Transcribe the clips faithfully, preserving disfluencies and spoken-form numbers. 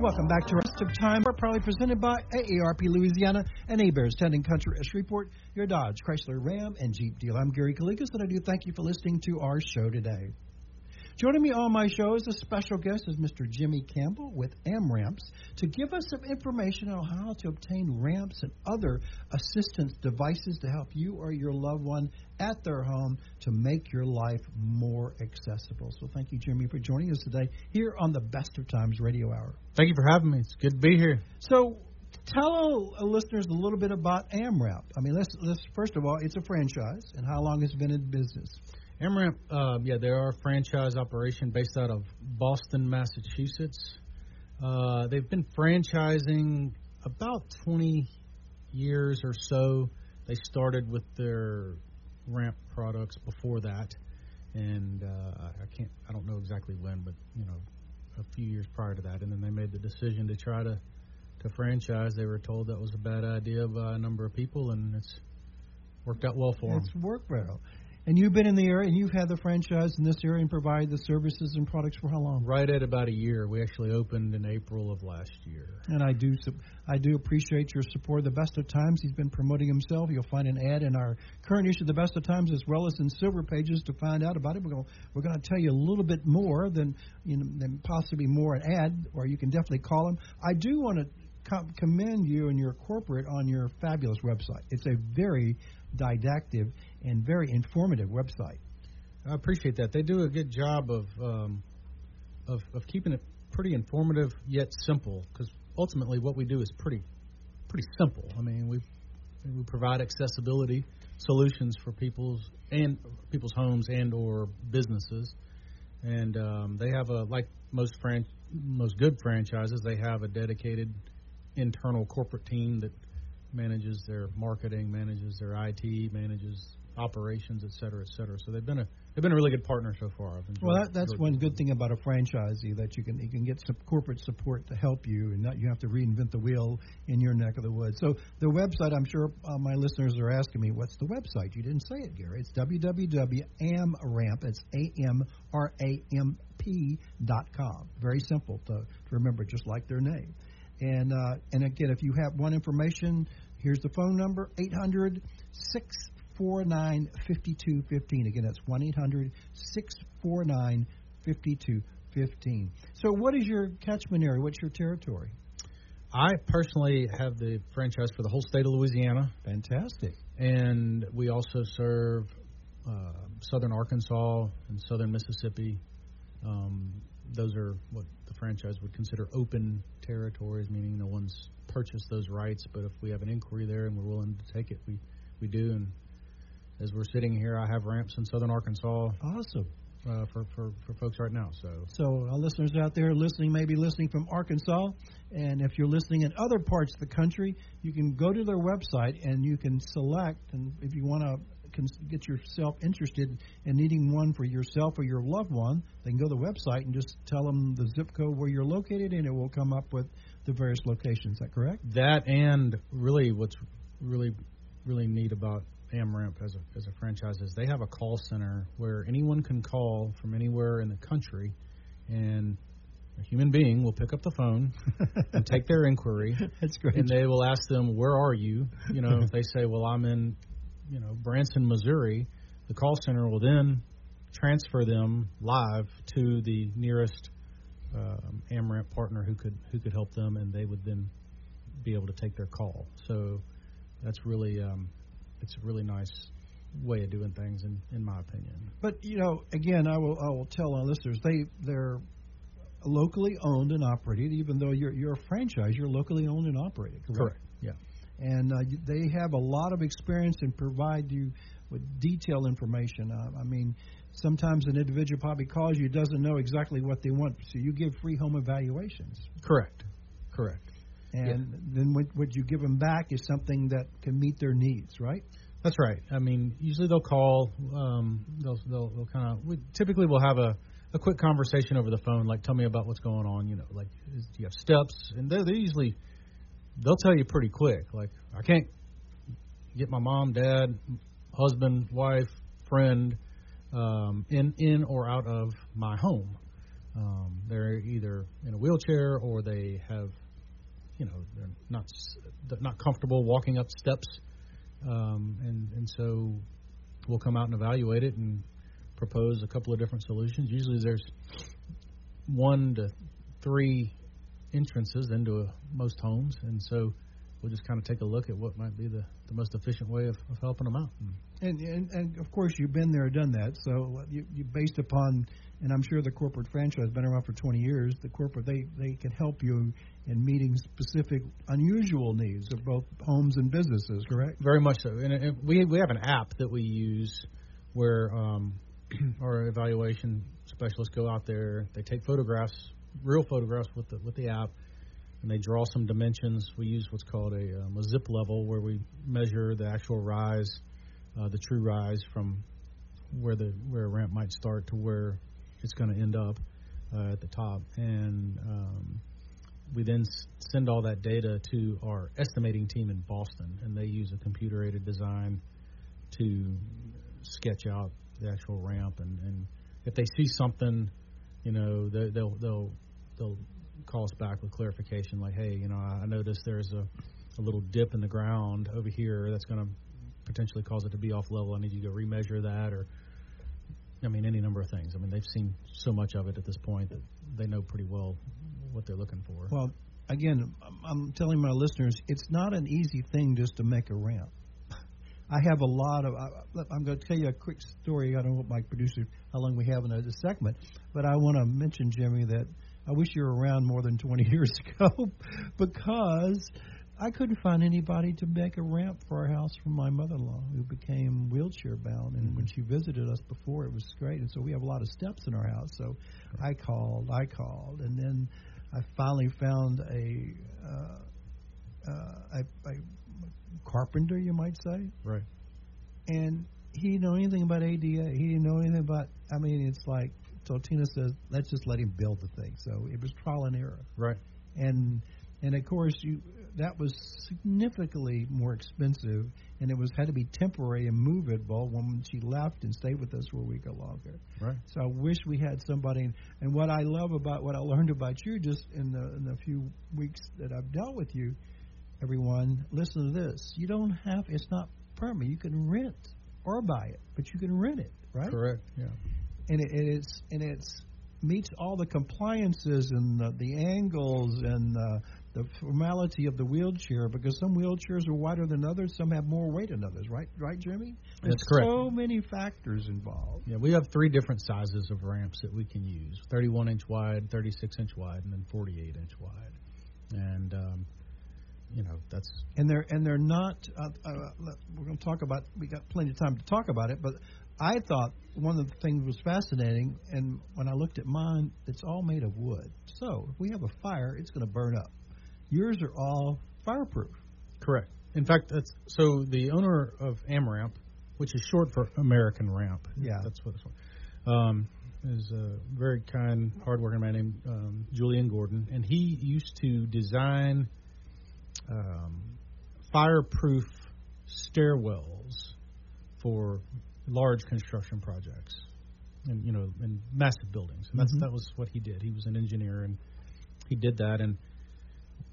Welcome back to the Best of Times, proudly presented by A A R P Louisiana and Hebert's Town and Country at Shreveport, your Dodge, Chrysler, Ram, and Jeep deal. I'm Gary Calligas, and I do thank you for listening to our show today. Joining me on my show as a special guest is Mister Jimmy Campbell with AMRAMPs to give us some information on how to obtain ramps and other assistance devices to help you or your loved one at their home to make your life more accessible. So thank you, Jimmy, for joining us today here on the Best of Times Radio Hour. Thank you for having me. It's good to be here. So tell our listeners a little bit about AMRAMP. I mean, let's, let's first of all, it's a franchise, and how long it's been in business? AMRAMP, uh, yeah, they are a franchise operation based out of Boston, Massachusetts. Uh, they've been franchising about twenty years or so. They started with their ramp products before that, and uh, I can't, I don't know exactly when, but you know, a few years prior to that. And then they made the decision to try to to franchise. They were told that was a bad idea by a number of people, and it's worked out well for them. It's worked well. And you've been in the area, and you've had the franchise in this area and provided the services and products for how long? Right at about a year. We actually opened in April of last year. And I do I do appreciate your support of the Best of Times. He's been promoting himself. You'll find an ad in our current issue of the Best of Times as well as in Silver Pages to find out about it. We're going to, we're going to tell you a little bit more than, you know, than possibly more an ad, or you can definitely call him. I do want to com- commend you and your corporate on your fabulous website. It's a very didactic and very informative website. I appreciate that. They do a good job of um, of, of keeping it pretty informative yet simple, because ultimately what we do is pretty pretty simple. I mean, we we provide accessibility solutions for people's and people's homes and or businesses, and um, they have a like most fran- most good franchises. They have a dedicated internal corporate team that manages their marketing, manages their I T, manages operations, et cetera, et cetera. So they've been a they've been a really good partner so far. Well, that, that's one good thing about a franchisee, that you can you can get some corporate support to help you, and not you have to reinvent the wheel in your neck of the woods. So the website, I'm sure uh, my listeners are asking me, what's the website? You didn't say it, Gary. It's w w w dot amramp. It's A M R A M P dot com. Very simple to, to remember, just like their name. And uh, and again, if you have one information, here's the phone number, eight hundred, six four nine, five two one five. Again, that's one eight hundred, six four nine, five two one five. So what is your catchment area? What's your territory? I personally have the franchise for the whole state of Louisiana. Fantastic. And we also serve uh, southern Arkansas and southern Mississippi. Um, those are what the franchise would consider open territories, meaning no one's purchased those rights, but if we have an inquiry there and we're willing to take it, we, we do. And as we're sitting here, I have ramps in southern Arkansas. Awesome. Uh, for, for, for folks right now. So so our listeners out there listening, maybe listening from Arkansas, and if you're listening in other parts of the country, you can go to their website and you can select, and if you want to get yourself interested in needing one for yourself or your loved one, they can go to the website and just tell them the zip code where you're located, and it will come up with the various locations. Is that correct? That, and really what's really, really neat about AMRAMP as a, as a franchise is they have a call center where anyone can call from anywhere in the country, and a human being will pick up the phone and take their inquiry. That's great. And they will ask them, where are you? You know, if they say, well, I'm in you know, Branson, Missouri, the call center will then transfer them live to the nearest um, AMRAMP partner who could who could help them, and they would then be able to take their call. So that's really um, it's a really nice way of doing things, in, in my opinion. But you know, again, I will I will tell our listeners they they're locally owned and operated. Even though you're you're a franchise, you're locally owned and operated. Correct. Correct. Yeah. And uh, they have a lot of experience and provide you with detailed information. Uh, I mean, sometimes an individual probably calls you, doesn't know exactly what they want, so you give free home evaluations. Correct, correct. And yeah. then what, what you give them back is something that can meet their needs, right? That's right. I mean, usually they'll call. Um, they'll they'll, they'll kind of. We typically will have a, a quick conversation over the phone, like tell me about what's going on. You know, like is, do you have steps? And they're, they're usually. They'll tell you pretty quick, like, I can't get my mom, dad, husband, wife, friend um, in in or out of my home. Um, they're either in a wheelchair or they have, you know, they're not they're not comfortable walking up steps. Um, and, and so we'll come out and evaluate it and propose a couple of different solutions. Usually there's one to three entrances into a, most homes, and so we'll just kind of take a look at what might be the, the most efficient way of, of helping them out. And, and and of course, you've been there, done that. So you, you based upon, and I'm sure the corporate franchise has been around for twenty years. The corporate they, they can help you in meeting specific, unusual needs of both homes and businesses. Correct? Very much so. And, and we we have an app that we use where um, our evaluation specialists go out there. They take photographs, real photographs with the with the app. And they draw some dimensions. We use what's called a, um, a zip level, where we measure the actual rise, uh, the true rise from where the where a ramp might start to where it's going to end up uh, at the top. And um, we then s- send all that data to our estimating team in Boston, and they use a computer-aided design to sketch out the actual ramp. And, and if they see something, you know, they, they'll they'll they'll call us back with clarification, like, hey, you know, I noticed there's a, a little dip in the ground over here that's going to potentially cause it to be off level. I need you to go remeasure that, or, I mean, any number of things. I mean, they've seen so much of it at this point that they know pretty well what they're looking for. Well, again, I'm telling my listeners, it's not an easy thing just to make a ramp. I have a lot of, I, I'm going to tell you a quick story. I don't know what my producer, how long we have in this segment, but I want to mention, Jimmy, that I wish you were around more than twenty years ago, because I couldn't find anybody to make a ramp for our house for my mother-in-law, who became wheelchair-bound. And mm-hmm. when she visited us before, it was great. And so we have a lot of steps in our house. So I called, I called, and then I finally found a, uh, uh, a, a carpenter, you might say. Right. And he didn't know anything about A D A. He didn't know anything about, I mean, it's like, so Tina says, let's just let him build the thing. So it was trial and error. Right. And, and of course, you that was significantly more expensive, and it was had to be temporary and movable when she left and stayed with us for a week or longer. Right. So I wish we had somebody. And what I love about what I learned about you just in the, in the few weeks that I've dealt with you, everyone, listen to this. You don't have – it's not permanent. You can rent or buy it, but you can rent it, right? Correct, yeah. And it, and it's and it's meets all the compliances and the, the angles and the, the formality of the wheelchair, because some wheelchairs are wider than others, some have more weight than others, right, right, Jimmy? There's That's correct. So many factors involved. Yeah, we have three different sizes of ramps that we can use: thirty-one inch wide, thirty-six inch wide, and then forty-eight inch wide. And um, you know, that's and they're and they're not. Uh, uh, we're going to talk about. We got plenty of time to talk about it, but I thought one of the things was fascinating, and when I looked at mine, it's all made of wood. So if we have a fire, it's going to burn up. Yours are all fireproof. Correct. In fact, that's so the owner of AMRAMP, which is short for American Ramp. Yeah. That's what it's for. Um, is a very kind, hardworking man named um, Julian Gordon, and he used to design um, fireproof stairwells for large construction projects, and you know, in massive buildings. And that's mm-hmm. that was what he did. He was an engineer, and he did that. And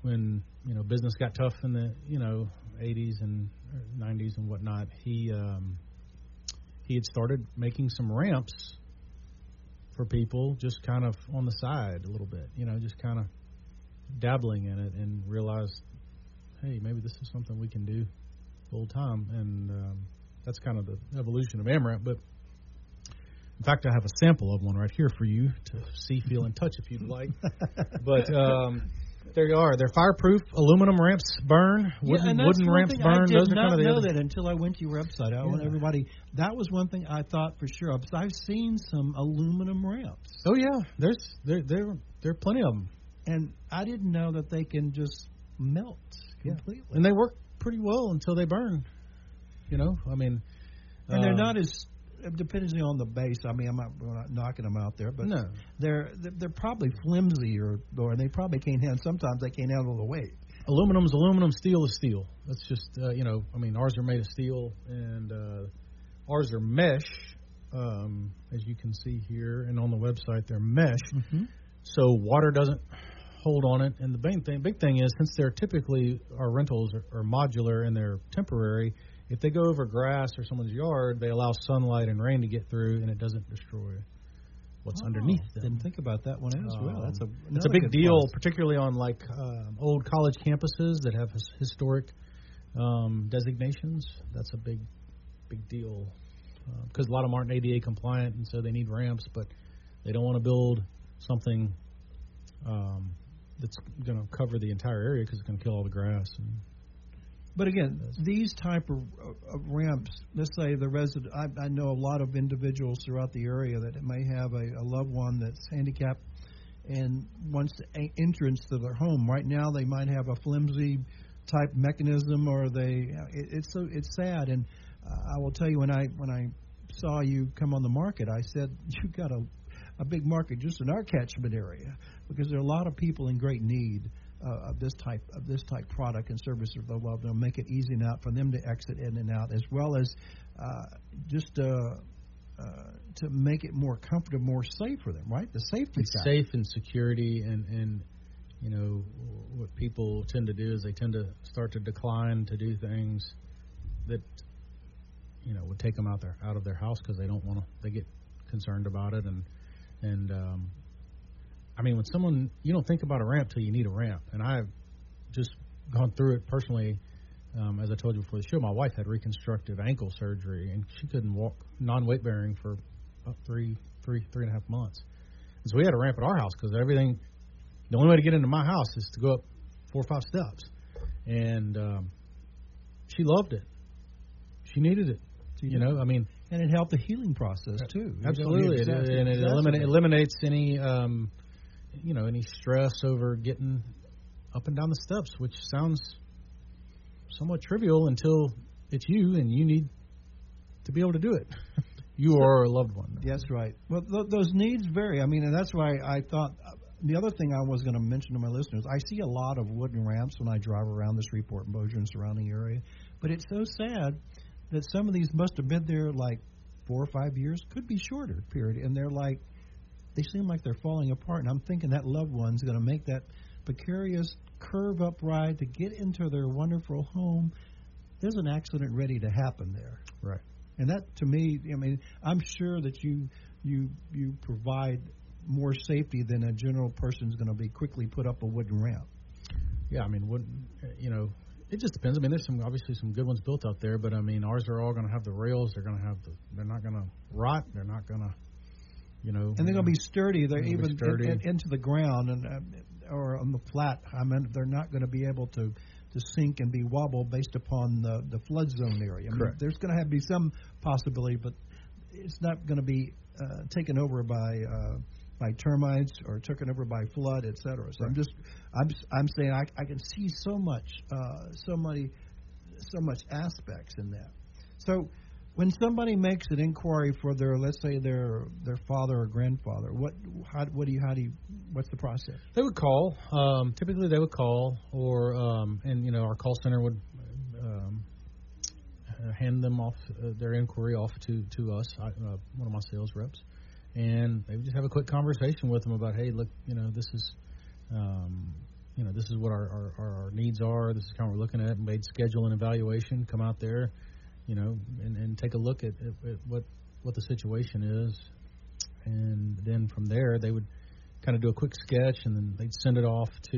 when you know business got tough in the you know eighties and nineties and whatnot, he um, he had started making some ramps for people, just kind of on the side a little bit, you know, just kind of dabbling in it, and realized, hey, maybe this is something we can do full time. And um, that's kind of the evolution of AMRAMP. But in fact, I have a sample of one right here for you to see, feel, and touch if you'd like. But um, there you are. They're fireproof. Aluminum ramps burn. Wooden, yeah, wooden ramps burn. I did Those are not kind of the know other. That until I went to your website. I yeah. want everybody. That was one thing I thought for sure. I've seen some aluminum ramps. Oh yeah, there's there there there are plenty of them. And I didn't know that they can just melt completely. Yeah. And they work pretty well until they burn. You know, I mean, and they're um, not as depending on the base. I mean, I'm not, we're not knocking them out there, but no. they're they're probably flimsy, or or they probably can't handle. Sometimes they can't handle the weight. Aluminum's aluminum, steel is steel. That's just uh, you know, I mean, ours are made of steel, and uh, ours are mesh um, as you can see here, and on the website, they're mesh. Mm-hmm. So water doesn't hold on it. And the main thing, big thing is, since they're typically, our rentals are, are modular and they're temporary, if they go over grass or someone's yard, they allow sunlight and rain to get through, and it doesn't destroy what's oh, underneath them. Didn't think about that one as um, well. That's a that's a big deal, place. particularly on like um, old college campuses that have his, historic um, designations. That's a big, big deal because uh, a lot of them aren't A D A compliant, and so they need ramps, but they don't want to build something um, that's going to cover the entire area because it's going to kill all the grass. And But again, these type of, of ramps, let's say the resident, I, I know a lot of individuals throughout the area that may have a, a loved one that's handicapped and wants the entrance to their home. Right now they might have a flimsy type mechanism, or they, it, it's so, it's sad. And uh, I will tell you, when I when I saw you come on the market, I said, you've got a, a big market just in our catchment area, because there are a lot of people in great need Uh, of this type of this type product and service that they'll love. They'll make it easy now for them to exit in and out, as well as uh, just uh, uh, to make it more comfortable, more safe for them. Right, the safety. It's side. Safe and security, and and you know what people tend to do is they tend to start to decline to do things that you know would take them out their out of their house because they don't want to. They get concerned about it, and and. Um, I mean, when someone, you don't think about a ramp till you need a ramp. And I've just gone through it personally. Um, as I told you before the show, my wife had reconstructive ankle surgery, and she couldn't walk non-weight bearing for about three, three, three and a half months. And so we had a ramp at our house because everything, the only way to get into my house is to go up four or five steps. And um, she loved it. She needed it. She you did. know, I mean. And it helped the healing process, too. Absolutely. It, and it elimin- eliminates any... Um, you know, any stress over getting up and down the steps, which sounds somewhat trivial until it's you and you need to be able to do it. You so, or a loved one. That's right. Well, th- those needs vary. I mean, and that's why I thought uh, the other thing I was going to mention to my listeners, I see a lot of wooden ramps when I drive around the Shreveport, Bossier, and surrounding area. But it's so sad that some of these must have been there like four or five years, could be shorter period, and they're like, they seem like they're falling apart, and I'm thinking that loved one's going to make that precarious curve-up ride to get into their wonderful home. There's an accident ready to happen there. Right. And that, to me, I mean, I'm sure that you you you provide more safety than a general person's going to be quickly put up a wooden ramp. Yeah, I mean, wooden, you know, it just depends. I mean, there's some obviously some good ones built out there, but, I mean, ours are all going to have the rails. They're going to have the – they're not going to rot. They're not going to – You know, and they're going to be sturdy. They're even sturdy. In, in, into the ground and uh, or on the flat. I mean, they're not going to be able to, to sink and be wobbled based upon the, the flood zone area. I mean, Correct. There's going to have to be some possibility, but it's not going to be uh, taken over by uh, by termites or taken over by flood, et cetera. So right. I'm just I'm I'm saying I, I can see so much uh, so many so much aspects in that. So. When somebody makes an inquiry for their, let's say their their father or grandfather, what how what do you how do you, what's the process? They would call. Um, typically, they would call, or um, and you know our call center would um, hand them off uh, their inquiry off to to us, I, uh, one of my sales reps, and they would just have a quick conversation with them about, hey, look, you know this is, um, you know this is what our, our our needs are. This is kind of what we're looking at. And they'd schedule an evaluation. Come out there. You know, and, and take a look at, at, at what, what the situation is. And then from there, they would kind of do a quick sketch, and then they'd send it off to,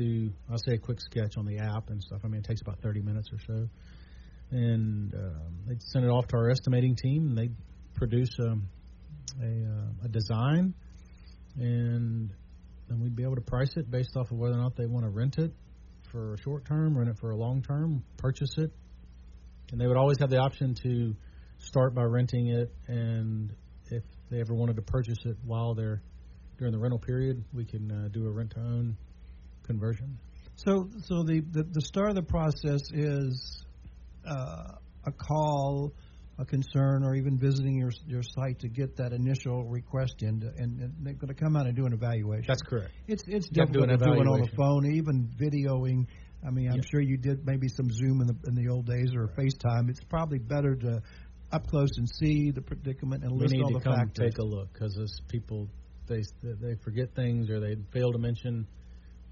I'll say a quick sketch on the app and stuff. I mean, it takes about thirty minutes or so. And um, they'd send it off to our estimating team, and they'd produce um, a, uh, a design. And then we'd be able to price it based off of whether or not they want to rent it for a short term, rent it for a long term, purchase it. And they would always have the option to start by renting it, and if they ever wanted to purchase it while they're during the rental period, we can uh, do a rent-to-own conversion. So, so the, the, the start of the process is uh, a call, a concern, or even visiting your your site to get that initial request in, to, and, and they're going to come out and do an evaluation. That's correct. It's it's difficult to do it on the phone, even videoing. I mean, I'm yep. sure you did maybe some Zoom in the in the old days or FaceTime. It's probably better to up close and see the predicament and list all the factors. We need to come take a look, because people, they they forget things, or they fail to mention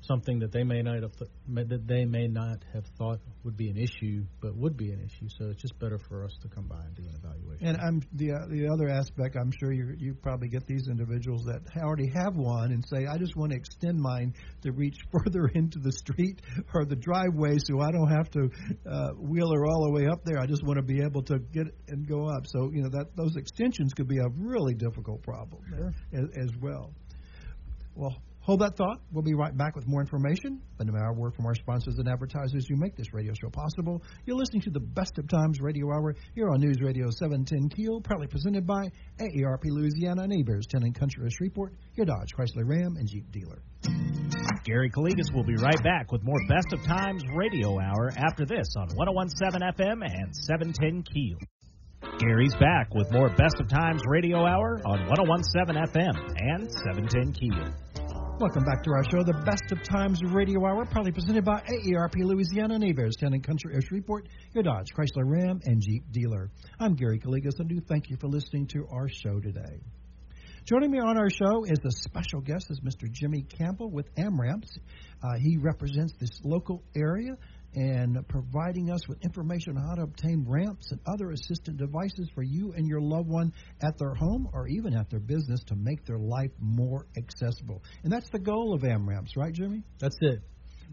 something that they may not have th- that they may not have thought would be an issue, but would be an issue. So it's just better for us to come by and do an evaluation. And I'm the uh, the other aspect, I'm sure you you probably get these individuals that already have one and say, I just want to extend mine to reach further into the street or the driveway, so I don't have to uh, wheel her all the way up there. I just want to be able to get and go up. So you know that those extensions could be a really difficult problem sure. as, as well. Well. Hold that thought. We'll be right back with more information. But no matter word from our sponsors and advertisers who make this radio show possible, you're listening to the Best of Times Radio Hour here on News Radio seven ten Keel, proudly presented by A A R P Louisiana and Hebert's Town and Country of Shreveport, your Dodge, Chrysler, Ram, and Jeep dealer. Gary Calligas will be right back with more Best of Times Radio Hour after this on one oh one point seven F M and seven ten Keel. Gary's back with more Best of Times Radio Hour on one oh one point seven F M and seven ten Keel. Welcome back to our show, the Best of Times Radio Hour, proudly presented by A A R P Louisiana and Hebert's Town and Country of Shreveport, your Dodge, Chrysler, Ram, and Jeep dealer. I'm Gary Calligas, and do thank you for listening to our show today. Joining me on our show as a special guest is Mister Jimmy Campbell with AMRAMP. Uh, he represents this local area and providing us with information on how to obtain ramps and other assistant devices for you and your loved one at their home or even at their business to make their life more accessible. And that's the goal of AMRAMPs, right, Jimmy? That's it.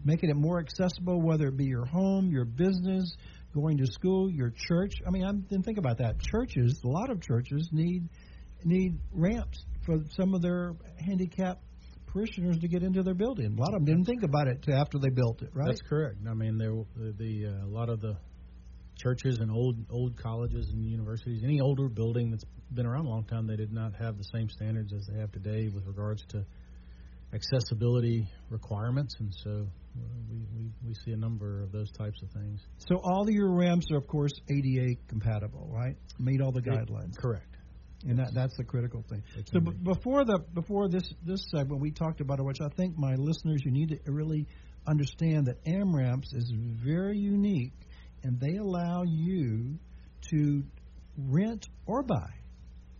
Making it more accessible, whether it be your home, your business, going to school, your church. I mean, I'm, think about that. Churches, a lot of churches need need ramps for some of their handicapped parishioners to get into their building. A lot of them didn't think about it till after they built it, right? That's correct. I mean, there the uh, a lot of the churches and old old colleges and universities, any older building that's been around a long time, they did not have the same standards as they have today with regards to accessibility requirements, and so well, we, we, we see a number of those types of things. So all of your ramps are, of course, A D A compatible, right? Meet all the guidelines. It, correct. And that, that's the critical thing. So b- before the before this, this segment, we talked about it, which I think my listeners, you need to really understand that AMRAMPs is very unique, and they allow you to rent or buy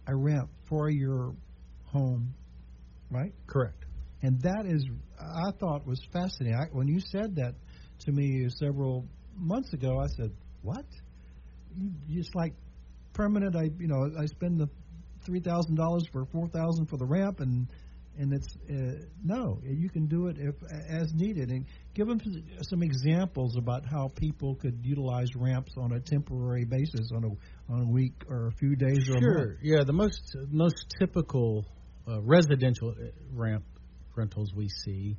a ramp for your home, right? Correct. And that is, I thought, was fascinating. I, when you said that to me several months ago, I said, what? You, it's like permanent, I you know, I spend the three thousand dollars for four thousand dollars for the ramp, and and it's uh, no, you can do it if as needed. And give them some examples about how people could utilize ramps on a temporary basis, on a on a week or a few days sure. or more. Sure, yeah, the most most typical uh, residential ramp rentals we see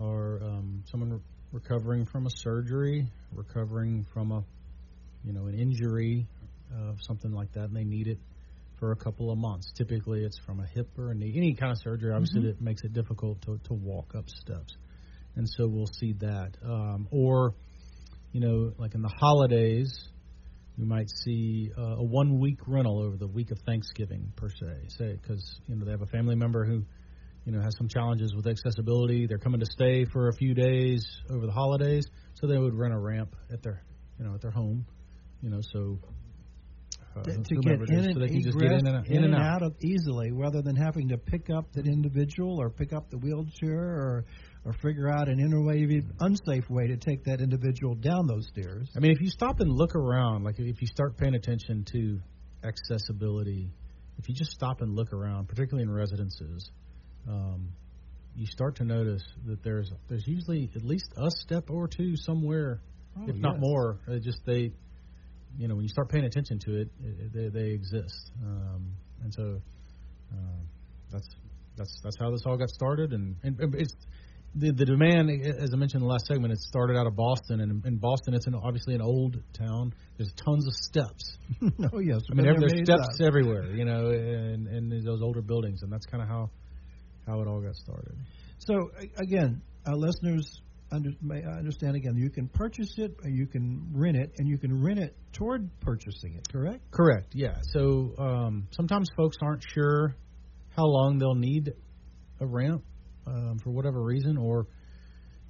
are um, someone re- recovering from a surgery, recovering from a you know an injury, uh, something like that, and they need it for a couple of months. Typically it's from a hip or a knee, any kind of surgery, obviously, mm-hmm. that makes it difficult to, to walk up steps, and so we'll see that. Um, or, you know, like in the holidays, you might see uh, a one-week rental over the week of Thanksgiving, per se, say, because, you know, they have a family member who, you know, has some challenges with accessibility. They're coming to stay for a few days over the holidays, so they would rent a ramp at their, you know, at their home, you know, so... Uh, to to get in and, so they can just get in and out, in in and and out. out of easily, rather than having to pick up that individual or pick up the wheelchair or, or figure out an innovative, unsafe way to take that individual down those stairs. I mean, if you stop and look around, like if you start paying attention to accessibility, if you just stop and look around, particularly in residences, um, you start to notice that there's there's usually at least a step or two somewhere, oh, if yes. not more. It just they. You know, when you start paying attention to it, it they, they exist, um, and so uh, that's that's that's how this all got started. And, and, and it's the the demand, as I mentioned in the last segment, it started out of Boston, and in Boston, it's an, obviously an old town. There's tons of steps. oh yes, I mean there, there's steps that. everywhere. You know, and and those older buildings, and that's kind of how how it all got started. So again, our listeners. Under, I understand again, you can purchase it, or you can rent it, and you can rent it toward purchasing it, correct? Correct, yeah. So um, sometimes folks aren't sure how long they'll need a ramp um, for whatever reason, or,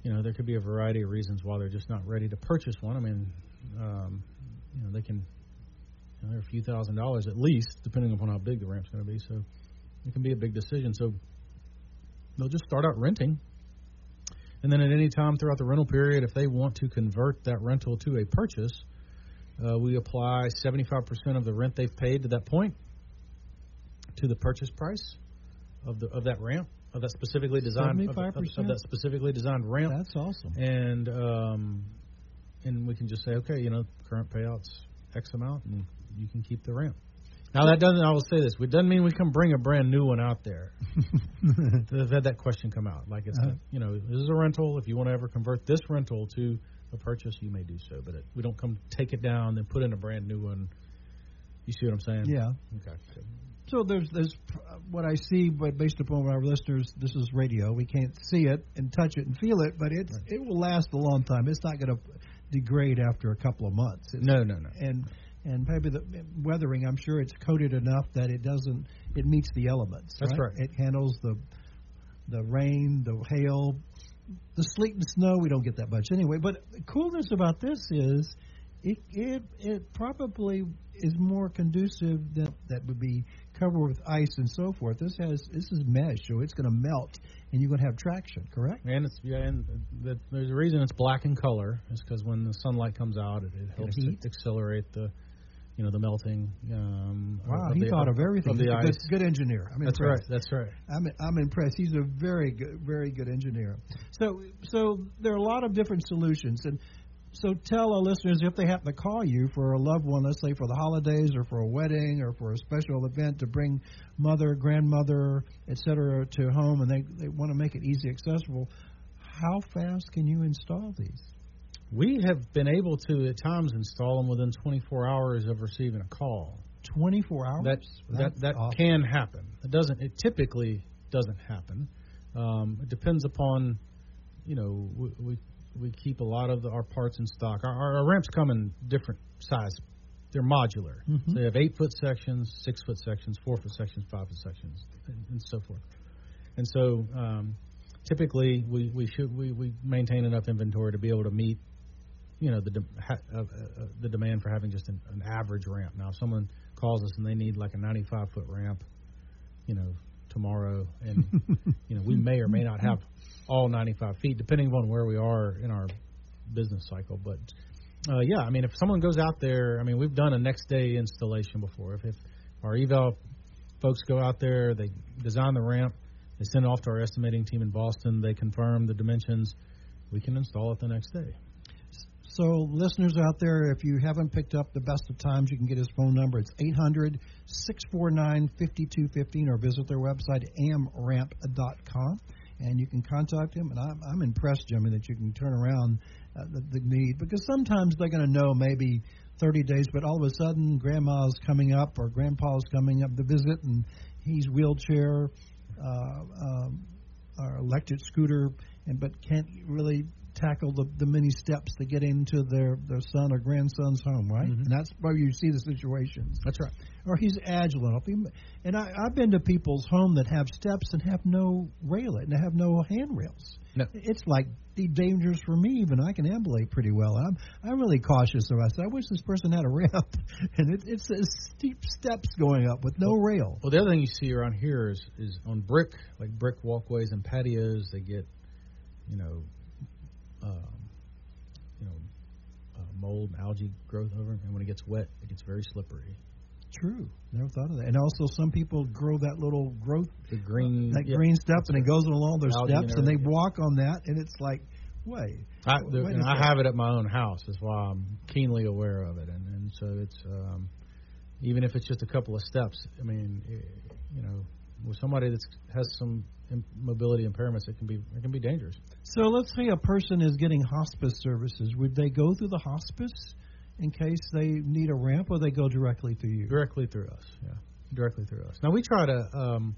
you know, there could be a variety of reasons why they're just not ready to purchase one. I mean, um, you know, they can and they're a few thousand dollars at least, depending upon how big the ramp's going to be. So it can be a big decision. So they'll just start out renting. And then at any time throughout the rental period, if they want to convert that rental to a purchase, uh, we apply seventy-five percent of the rent they've paid to that point to the purchase price of the of that ramp, of that specifically designed of, of, of that specifically designed ramp. That's awesome. And um, and we can just say, okay, you know, current payouts X amount, and you can keep the ramp. Now that doesn't, I will say this, it doesn't mean we can bring a brand new one out there. I've had that question come out. Like it's, uh-huh. a, you know, this is a rental. If you want to ever convert this rental to a purchase, you may do so. But it, we don't come take it down and put in a brand new one. You see what I'm saying? Yeah. Okay. So there's, there's what I see, but based upon our listeners, this is radio. We can't see it and touch it and feel it, but it's, right. it will last a long time. It's not going to degrade after a couple of months. It's, no, no, no. And... And maybe the weathering, I'm sure it's coated enough that it doesn't, it meets the elements. That's right. right. It handles the the rain, the hail, the sleet and snow. We don't get that much anyway. But the coolness about this is it it, it probably is more conducive than that would be covered with ice and so forth. This has this is mesh, so it's going to melt, and you're going to have traction, correct? And it's yeah, and the, there's a reason it's black in color. It's because when the sunlight comes out, it, it helps it accelerate the. You know, the melting. Um, wow, he the, thought of everything. He's a good, good engineer. I'm that's impressed. right. That's right. I'm I'm impressed. He's a very good, very good engineer. So, so there are a lot of different solutions. And so tell our listeners, if they happen to call you for a loved one, let's say for the holidays or for a wedding or for a special event to bring mother, grandmother, et cetera, to home, and they, they want to make it easy accessible, how fast can you install these? We have been able to, at times, install them within twenty-four hours of receiving a call. twenty-four hours? That's, That's that that awesome. Can happen. It doesn't. It typically doesn't happen. Um, it depends upon, you know, we we, we keep a lot of the, our parts in stock. Our, our, our ramps come in different size. They're modular. Mm-hmm. So they have eight-foot sections, six-foot sections, four-foot sections, five-foot sections, and, and so forth. And so um, typically we, we, should, we, we maintain enough inventory to be able to meet you know, the de- ha- uh, uh, the demand for having just an, an average ramp. Now, if someone calls us and they need like a ninety-five foot ramp, you know, tomorrow, and, you know, we may or may not have all ninety-five feet, depending upon where we are in our business cycle. But, uh, yeah, I mean, if someone goes out there, I mean, we've done a next day installation before. If, if our eval folks go out there, they design the ramp, they send it off to our estimating team in Boston, they confirm the dimensions, we can install it the next day. So, listeners out there, if you haven't picked up The Best of Times, you can get his phone number. It's eight hundred, six four nine, five two one five, or visit their website, amramp dot com, and you can contact him. And I'm, I'm impressed, Jimmy, that you can turn around uh, the, the need, because sometimes they're going to know maybe thirty days, but all of a sudden grandma's coming up or grandpa's coming up to visit, and he's wheelchair uh, um, or electric scooter, and but can't really tackle the, the many steps to get into their, their son or grandson's home, right? Mm-hmm. And that's where you see the situations. That's right. Or he's agile enough. And I, I've been to people's home that have steps and have no rail and have no handrails. No. It's like dangerous for me, even. I can ambulate pretty well. I'm I'm really cautious of myself. I wish this person had a ramp. And it, it's, it's steep steps going up with no well, rail. Well, the other thing you see around here is, is on brick, like brick walkways and patios, they get, you know, Um, you know, uh, mold and algae growth over, and when it gets wet, it gets very slippery. True, never thought of that. And also, some people grow that little growth, the green, that yeah, green stuff, and right. it goes along their algae steps, and, and they yeah. walk on that, and it's like, wait. I, the, wait and I have it at my own house. That's why I'm keenly aware of it, and and so it's um, even if it's just a couple of steps. I mean, it, you know. With somebody that has some mobility impairments, it can be it can be dangerous. So let's say a person is getting hospice services. Would they go through the hospice in case they need a ramp, or they go directly through you? Directly through us, yeah, directly through us. Now we try to, um,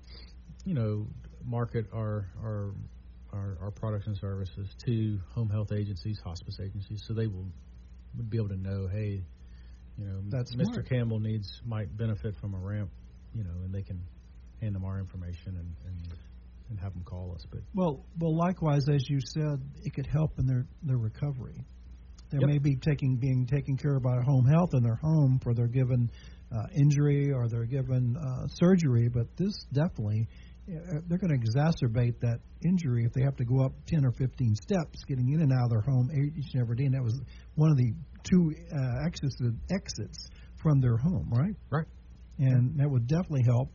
you know, market our, our our our products and services to home health agencies, hospice agencies, so they will would be able to know, hey, you know, That's Mister Smart. Campbell needs might benefit from a ramp, you know, and they can hand them our information and, and and have them call us. But well, well, likewise, as you said, it could help in their, their recovery. They yep. may be taking being taken care of by home health in their home for their given uh, injury or their given uh, surgery, but this definitely, uh, they're going to exacerbate that injury if they have to go up ten or fifteen steps getting in and out of their home each and every day. And that was one of the two uh, exits, exits from their home, right? Right. And that would definitely help.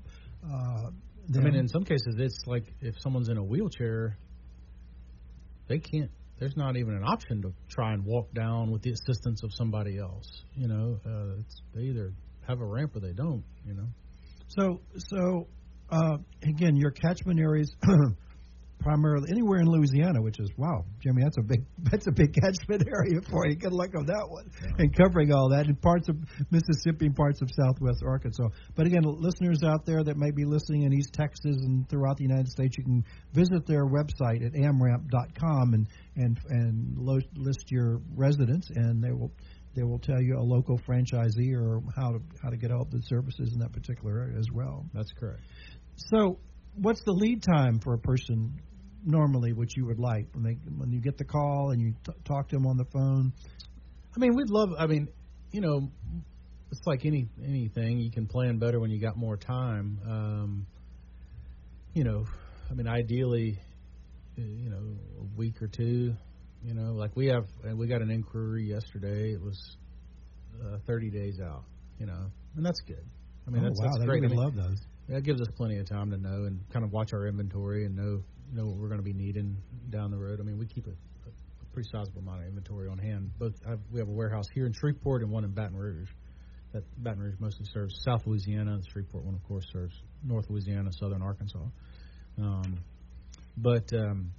Uh, them. I mean, in some cases, it's like if someone's in a wheelchair, they can't. There's not even an option to try and walk down with the assistance of somebody else. You know, uh, it's, they either have a ramp or they don't, you know. So, so uh, again, your catchment areas primarily anywhere in Louisiana, which is, wow, Jimmy, that's a big that's a big catchment area for you. Good luck on that one. Yeah. And covering all that in parts of Mississippi and parts of southwest Arkansas. But again, listeners out there that may be listening in East Texas and throughout the United States, you can visit their website at amramp dot com and and and list your residence, and they will they will tell you a local franchisee or how to how to get out the services in that particular area as well. That's correct. So what's the lead time for a person normally, which you would like when they when you get the call and you t- talk to them on the phone? I mean, we'd love. I mean, you know, it's like any anything. You can plan better when you got more time. Um, you know, I mean, ideally, you know, a week or two. You know, like we have, we got an inquiry yesterday. It was uh, thirty days out. You know, and that's good. I mean, oh, that's, wow, that's great. Really I mean, love those. That gives us plenty of time to know and kind of watch our inventory and know. know what we're going to be needing down the road. I mean, we keep a, a pretty sizable amount of inventory on hand. Both have, we have a warehouse here in Shreveport and one in Baton Rouge. That Baton Rouge mostly serves South Louisiana, and the Shreveport one, of course, serves North Louisiana, Southern Arkansas. Um, but um,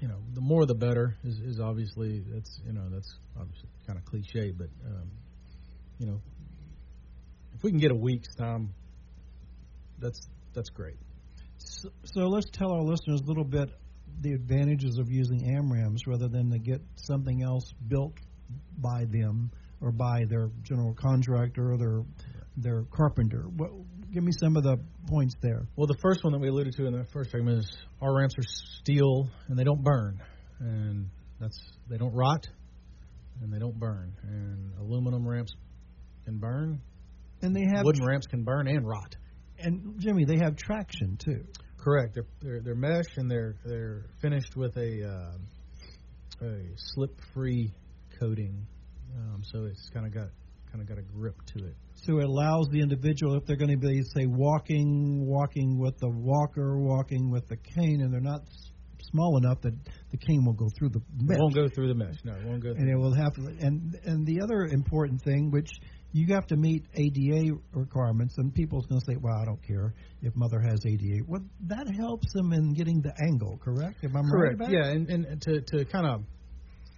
you know, the more the better is, is obviously that's you know that's obviously kind of cliche, but um, you know, if we can get a week's time, that's that's great. So, so let's tell our listeners a little bit the advantages of using AMRAMs rather than to get something else built by them or by their general contractor or their their carpenter. What, give me some of the points there. Well, the first one that we alluded to in the first segment is our ramps are steel and they don't burn, and that's they don't rot and they don't burn. And aluminum ramps can burn, and they have wooden ramps can burn and rot. And Jimmy, they have traction too. Correct. They're they're, they're mesh and they're they're finished with a uh, a slip-free coating, um, so it's kind of got kind of got a grip to it. So it allows the individual, if they're going to be say walking walking with the walker, walking with the cane, and they're not small enough that the cane will go through the mesh. It won't go through the mesh. No, it won't go. Through and it will have. And and the other important thing, which you have to meet A D A requirements, and people's going to say, well, I don't care if mother has A D A. Well, that helps them in getting the angle, correct? Am I correct. Right about yeah, it? and, and to, to kind of,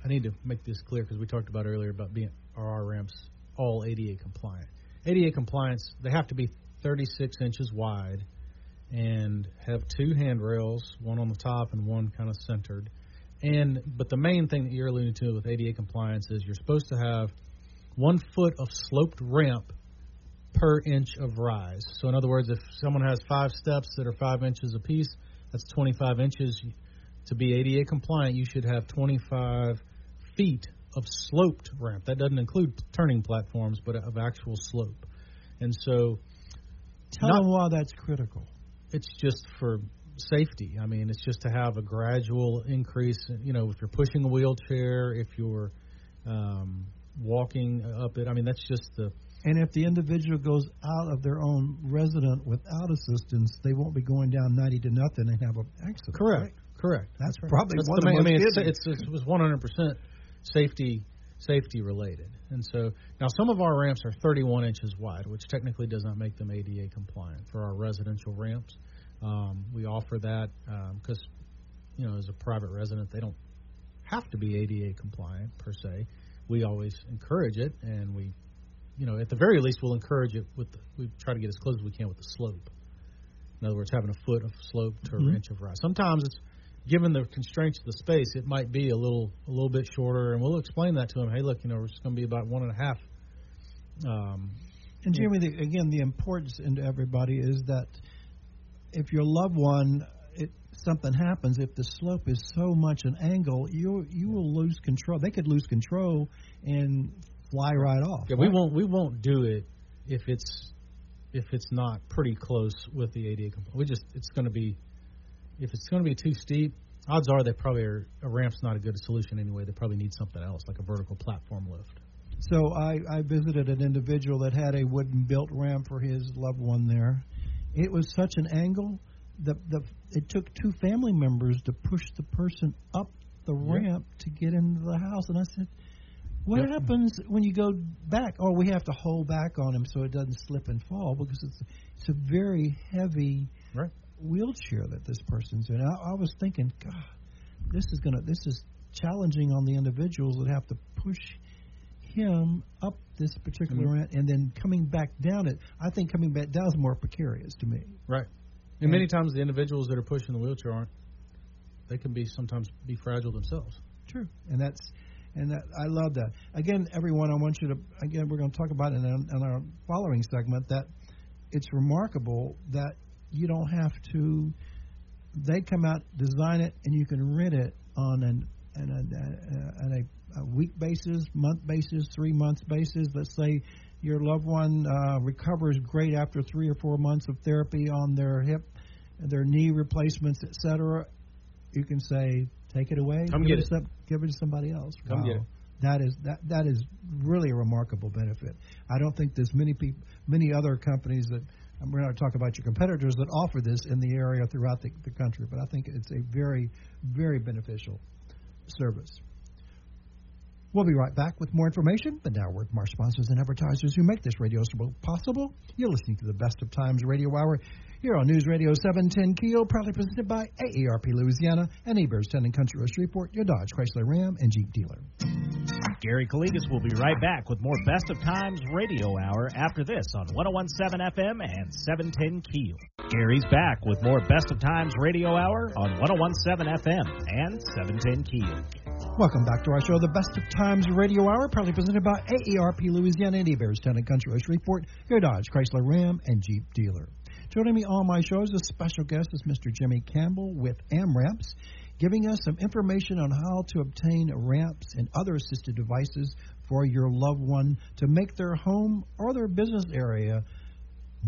I need to make this clear because we talked about earlier about being our ramps all A D A compliant. A D A compliance, they have to be thirty-six inches wide and have two handrails, one on the top and one kind of centered. And But the main thing that you're alluding to with A D A compliance is you're supposed to have one foot of sloped ramp per inch of rise. So in other words, if someone has five steps that are five inches apiece, that's twenty-five inches. To be A D A compliant, you should have twenty-five feet of sloped ramp. That doesn't include turning platforms, but of actual slope. And so tell not, them why that's critical. It's just for safety. I mean, it's just to have a gradual increase. You know, if you're pushing a wheelchair, if you're um, walking up it, I mean, that's just the... And if the individual goes out of their own resident without assistance, they won't be going down ninety to nothing and have an accident. Correct, right? Correct. That's, that's probably that's one the of the main... I mean, it's, it's, it was one hundred percent safety, safety related. And so, now some of our ramps are thirty-one inches wide, which technically does not make them A D A compliant for our residential ramps. Um, we offer that because, um, you know, as a private resident, they don't have to be A D A compliant per se. We always encourage it, and we, you know, at the very least, we'll encourage it with, the, we try to get as close as we can with the slope. In other words, having a foot of slope to mm-hmm. an inch of rise. Sometimes it's, given the constraints of the space, it might be a little a little bit shorter, and we'll explain that to them. Hey, look, you know, it's going to be about one and a half. Um, and, Jimmy, the, again, the importance into everybody is that if your loved one, it, something happens, if the slope is so much an angle, you you will lose control. They could lose control and fly right off. Yeah, right? we won't we won't do it if it's if it's not pretty close with the A D A compliance. We just it's going to be if it's going to be too steep. Odds are they probably are, a ramp's not a good solution anyway. They probably need something else like a vertical platform lift. So I, I visited an individual that had a wooden built ramp for his loved one there. It was such an angle that the it took two family members to push the person up the yep. ramp to get into the house. And I said, what yep. happens when you go back? Oh, we have to hold back on him so it doesn't slip and fall because it's, it's a very heavy right. wheelchair that this person's in. I, I was thinking, God, this is gonna this is challenging on the individuals that have to push him up this particular mm-hmm. ramp and then coming back down it. I think coming back down is more precarious to me. Right. And, and many times the individuals that are pushing the wheelchair aren't. They can be sometimes be fragile themselves. True. And that's and that I love that. Again, everyone, I want you to again we're going to talk about it in, in our following segment that it's remarkable that you don't have to. They come out, design it, and you can rent it on an an, an, an, an a, a week basis, month basis, three months basis. Let's say your loved one uh, recovers great after three or four months of therapy on their hip, their knee replacements, et cetera. You can say, take it away, come give, get it. Some, give it to somebody else. Come wow. get it. That is that that is really a remarkable benefit. I don't think there's many people, many other companies that. We're not talking about your competitors that offer this in the area throughout the, the country, but I think it's a very, very beneficial service. We'll be right back with more information, but now a word from our sponsors and advertisers who make this radio show possible. You're listening to the Best of Times Radio Hour here on News Radio seven ten Keel, proudly presented by A A R P Louisiana and Hebert's Town and Country of Shreveport, your Dodge, Chrysler, Ram, and Jeep dealer. Gary Calligas will be right back with more Best of Times Radio Hour after this on one oh one point seven F M and seven ten Keel. Gary's back with more Best of Times Radio Hour on one oh one point seven F M and seven ten Keel. Welcome back to our show, the Best of Times Radio Hour, proudly presented by A A R P Louisiana and Hebert's Town and Country of Shreveport, your Dodge, Chrysler, Ram, and Jeep dealer. Joining me on my show as a special guest is Mister Jimmy Campbell with AMRAMPs, giving us some information on how to obtain ramps and other assisted devices for your loved one to make their home or their business area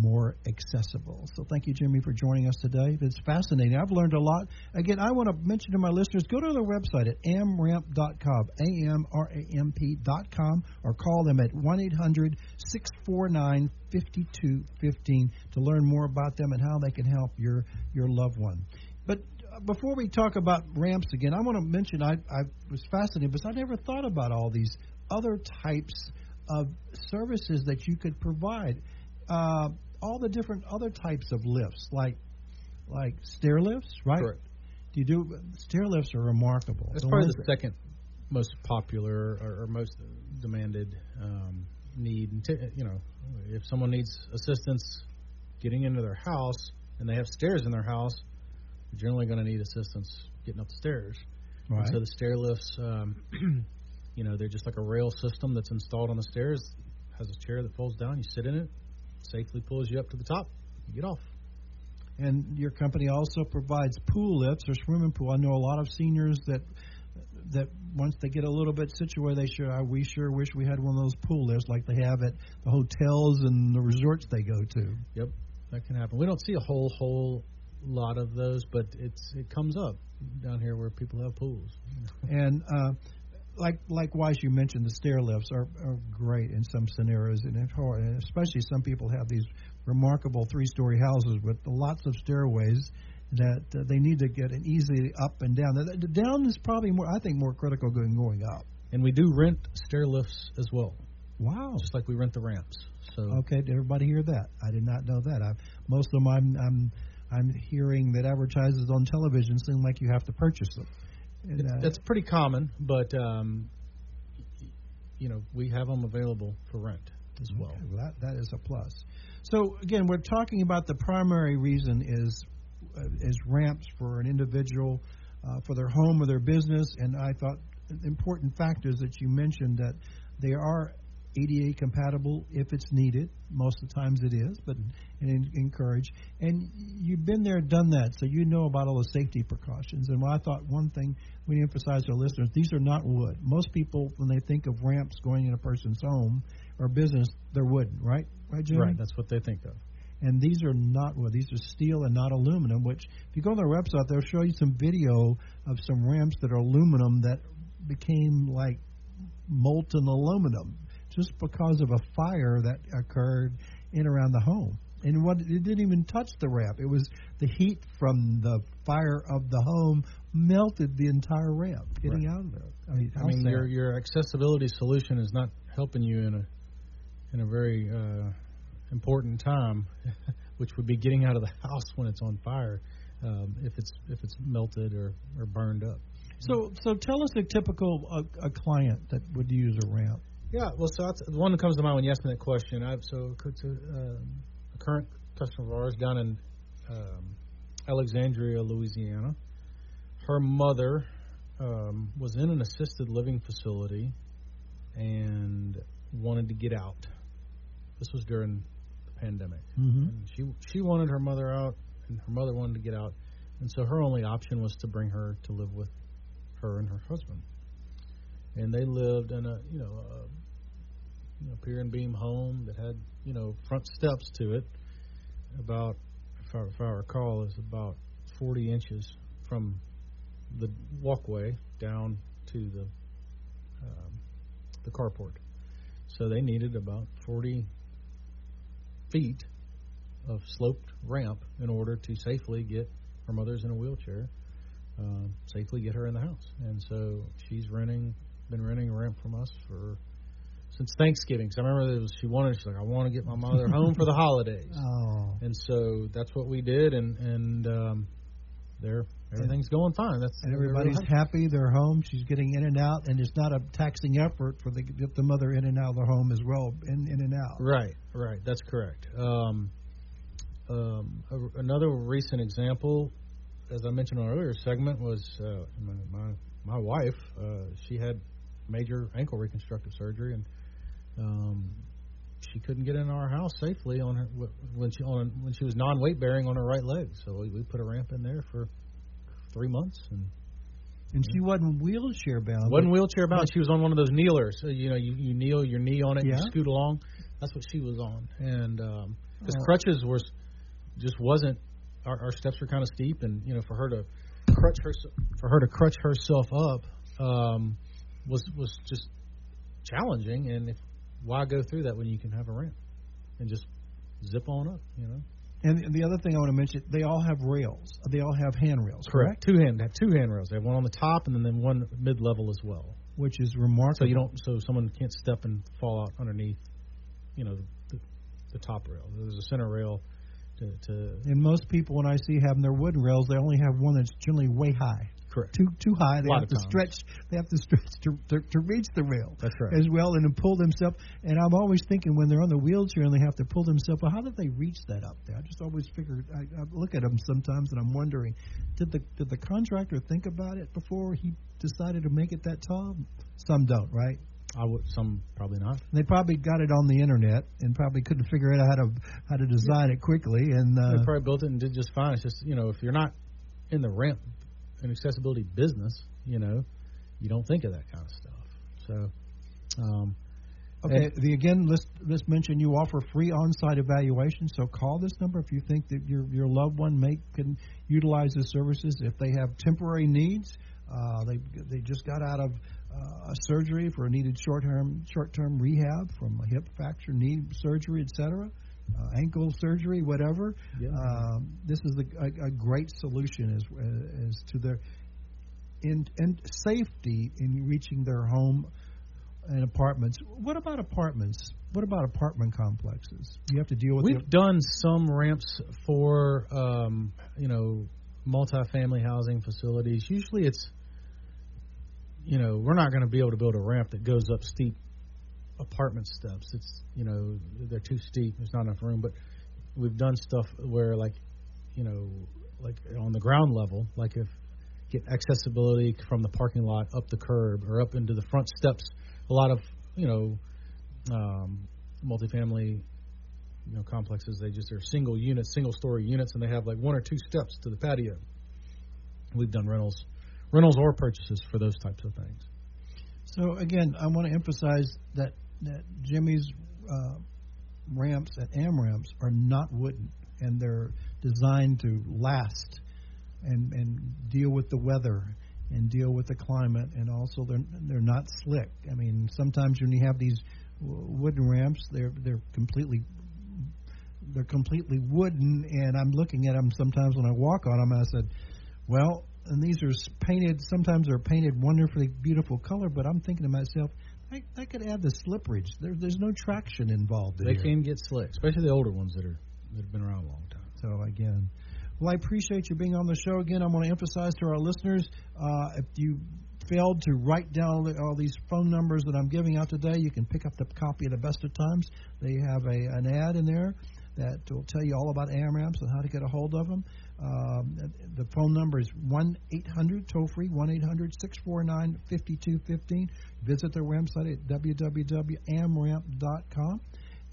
more accessible. So thank you, Jimmy, for joining us today. It's fascinating. I've learned a lot. Again, I want to mention to my listeners, go to their website at amramp dot com, A M R A M P dot com, or call them at one eight hundred, six four nine, five two one five to learn more about them and how they can help your, your loved one. But before we talk about ramps again, I want to mention I, I was fascinated because I never thought about all these other types of services that you could provide. Uh, all the different other types of lifts, like like stair lifts, right? Correct. Do you do stair lifts are remarkable. That's probably the second most popular or, or most demanded um, need. You know, if someone needs assistance getting into their house and they have stairs in their house, you're generally going to need assistance getting up the stairs. Right. And so the stair lifts, um, you know, they're just like a rail system that's installed on the stairs. It has a chair that folds down. You sit in it. Safely pulls you up to the top. You get off. And your company also provides pool lifts or swimming pool. I know a lot of seniors that that once they get a little bit situated, they sure I, we sure wish we had one of those pool lifts like they have at the hotels and the resorts they go to. Yep, that can happen. We don't see a whole whole lot of those, but it's it comes up down here where people have pools. And uh, Like likewise, you mentioned the stair lifts are, are great in some scenarios, and especially some people have these remarkable three-story houses with lots of stairways that uh, they need to get an easy up and down. The, the down is probably more, I think, more critical than going up. And we do rent stair lifts as well. Wow! Just like we rent the ramps. So okay, did everybody hear that? I did not know that. I, most of them I'm I'm I'm hearing that advertisers on television seem like you have to purchase them. And, uh, that's pretty common, but, um, you know, we have them available for rent as well. Okay, well that, that is a plus. So, again, we're talking about the primary reason is uh, is ramps for an individual, uh, for their home or their business, and I thought important factors that you mentioned that they are A D A compatible if it's needed. Most of the times it is, but and encourage. And you've been there, done that, so you know about all the safety precautions. And I thought one thing we emphasize to our listeners, these are not wood. Most people, when they think of ramps going in a person's home or business, they're wooden, right? Right, Jimmy? Right, that's what they think of. And these are not wood. These are steel and not aluminum, which if you go to their website, they'll show you some video of some ramps that are aluminum that became like molten aluminum just because of a fire that occurred in around the home. And what it didn't even touch the ramp. It was the heat from the fire of the home melted the entire ramp getting right out of there. I mean, I mean your your accessibility solution is not helping you in a in a very uh, important time, which would be getting out of the house when it's on fire, um, if it's if it's melted or, or burned up. So so tell us a typical uh, a client that would use a ramp. Yeah, well, so that's the one that comes to mind when you ask me that question. I've, so um, a current customer of ours down in um, Alexandria, Louisiana, her mother um, was in an assisted living facility and wanted to get out. This was during the pandemic. Mm-hmm. And she she wanted her mother out, and her mother wanted to get out, and so her only option was to bring her to live with her and her husband. And they lived in a, you know, a, you know, pier and beam home that had, you know, front steps to it. About, if I, if I recall, is about forty inches from the walkway down to the um, the carport. So they needed about forty feet of sloped ramp in order to safely get her mother's in a wheelchair, uh, safely get her in the house. And so she's renting. Been renting a ramp from us for since Thanksgiving. So I remember it was, she wanted, she's like, I want to get my mother home for the holidays. Oh. And so that's what we did, and and um, there everything's going fine. That's and everybody's happy. They're home. She's getting in and out, and it's not a taxing effort for the get the mother in and out of the home as well, in in and out. Right, right. That's correct. Um, um, a, another recent example, as I mentioned in our earlier segment, was uh, my, my my wife. Uh, she had major ankle reconstructive surgery, and um, she couldn't get in our house safely on her when she on when she was non-weight bearing on her right leg. So we, we put a ramp in there for three months, and and yeah. she wasn't wheelchair bound. wasn't wheelchair bound. She was on one of those kneelers. So, you know, you, you kneel your knee on it, yeah. and you scoot along. That's what she was on, and because um, crutches was just wasn't our, our steps were kind of steep, and you know for her to. Crutch her, for her to crutch herself up um, was was just challenging, and if, why go through that when you can have a ramp and just zip on up, you know? And, and the other thing I want to mention, they all have rails. They all have handrails, correct? correct? Two hand, they have two handrails. They have one on the top and then one mid level as well, which is remarkable. So you don't, so someone can't step and fall out underneath, you know, the, the top rail. There's a center rail. To, to and most people, when I see having their wooden rails, they only have one that's generally way high. Correct. Too too high. They have to times. stretch. They have to stretch to, to to reach the rail. That's right. As well, and then pull themselves. And I'm always thinking when they're on the wheelchair and they have to pull themselves, well, how did they reach that up there? I just always figure. I, I look at them sometimes, and I'm wondering, did the did the contractor think about it before he decided to make it that tall? Some don't, right? I would, some probably not. They probably got it on the internet and probably couldn't figure out how to how to design yeah. it quickly. And uh, they probably built it and did just fine. It's just, you know, if you're not in the ramp and accessibility business, you know, you don't think of that kind of stuff. So, um, okay. The, again, let's let's mention you offer free on-site evaluation. So call this number if you think that your your loved one may can utilize the services if they have temporary needs. Uh, they they just got out of uh, a surgery for a needed short-term short-term rehab from a hip fracture, knee surgery, et cetera, uh, ankle surgery, whatever. Yeah. Um, this is the, a, a great solution as as to their in and safety in reaching their home and apartments. What about apartments? What about apartment complexes? You have to deal with. We've the, done some ramps for um, you know multifamily housing facilities. Usually, it's. You know, we're not going to be able to build a ramp that goes up steep apartment steps. It's, you know, they're too steep. There's not enough room. But we've done stuff where, like, you know, like on the ground level, like if get accessibility from the parking lot up the curb or up into the front steps. A lot of, you know, um, multifamily, you know, complexes. They just are single units, single story units, and they have like one or two steps to the patio. We've done rentals, rentals or purchases for those types of things. So again, I want to emphasize that that Jimmy's uh, ramps and AMRAMPs are not wooden, and they're designed to last and and deal with the weather and deal with the climate, and also they're they're not slick. I mean, sometimes when you have these wooden ramps, they're they're completely they're completely wooden, and I'm looking at them sometimes when I walk on them, and I said, well, and these are painted, sometimes they're painted wonderfully beautiful color, but I'm thinking to myself, I, I could add the slipperage. There, there's no traction involved in They here. Can get slick, especially the older ones that are that have been around a long time. So, again, well, I appreciate you being on the show. Again, I want to emphasize to our listeners, uh, if you failed to write down all these phone numbers that I'm giving out today, you can pick up the copy of The Best of Times. They have a an ad in there that will tell you all about AMRAMPs and how to get a hold of them. Um, the phone number is one eight hundred, toll-free, one eight hundred, six four nine, five two one five. Visit their website at w w w dot amramp dot com.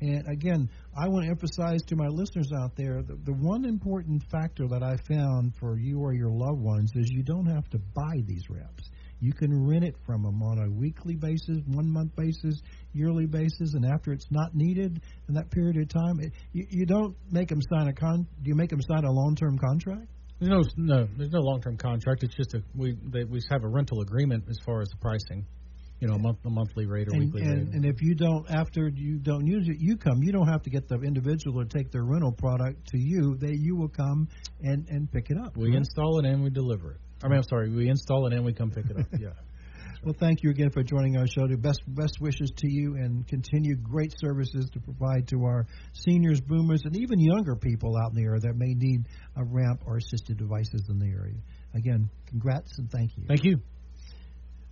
And, again, I want to emphasize to my listeners out there, the, the one important factor that I found for you or your loved ones is you don't have to buy these ramps. You can rent it from them on a weekly basis, one-month basis, yearly basis, and after it's not needed in that period of time, it, you, you don't make them sign a con. Do you make them sign a long-term contract? No, no, there's no long-term contract. It's just a we they, we have a rental agreement as far as the pricing, you know, a month a monthly rate or and, weekly and, rate. And if you don't after you don't use it, you come. You don't have to get the individual to take their rental product to you. They you will come and and pick it up. We right? install it and we deliver it. I mean, I'm sorry, we install it and we come pick it up, yeah. Well, thank you again for joining our show. Best best wishes to you and continue great services to provide to our seniors, boomers, and even younger people out in the area that may need a ramp or assistive devices in the area. Again, congrats and thank you. Thank you.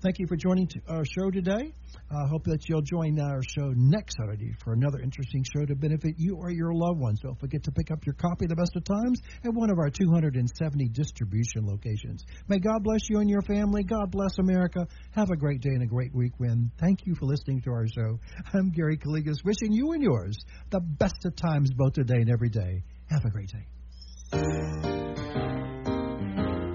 Thank you for joining our show today. I hope that you'll join our show next Saturday for another interesting show to benefit you or your loved ones. Don't forget to pick up your copy of The Best of Times at one of our two hundred seventy distribution locations. May God bless you and your family. God bless America. Have a great day and a great weekend. Thank you for listening to our show. I'm Gary Calligas, wishing you and yours the best of times both today and every day. Have a great day.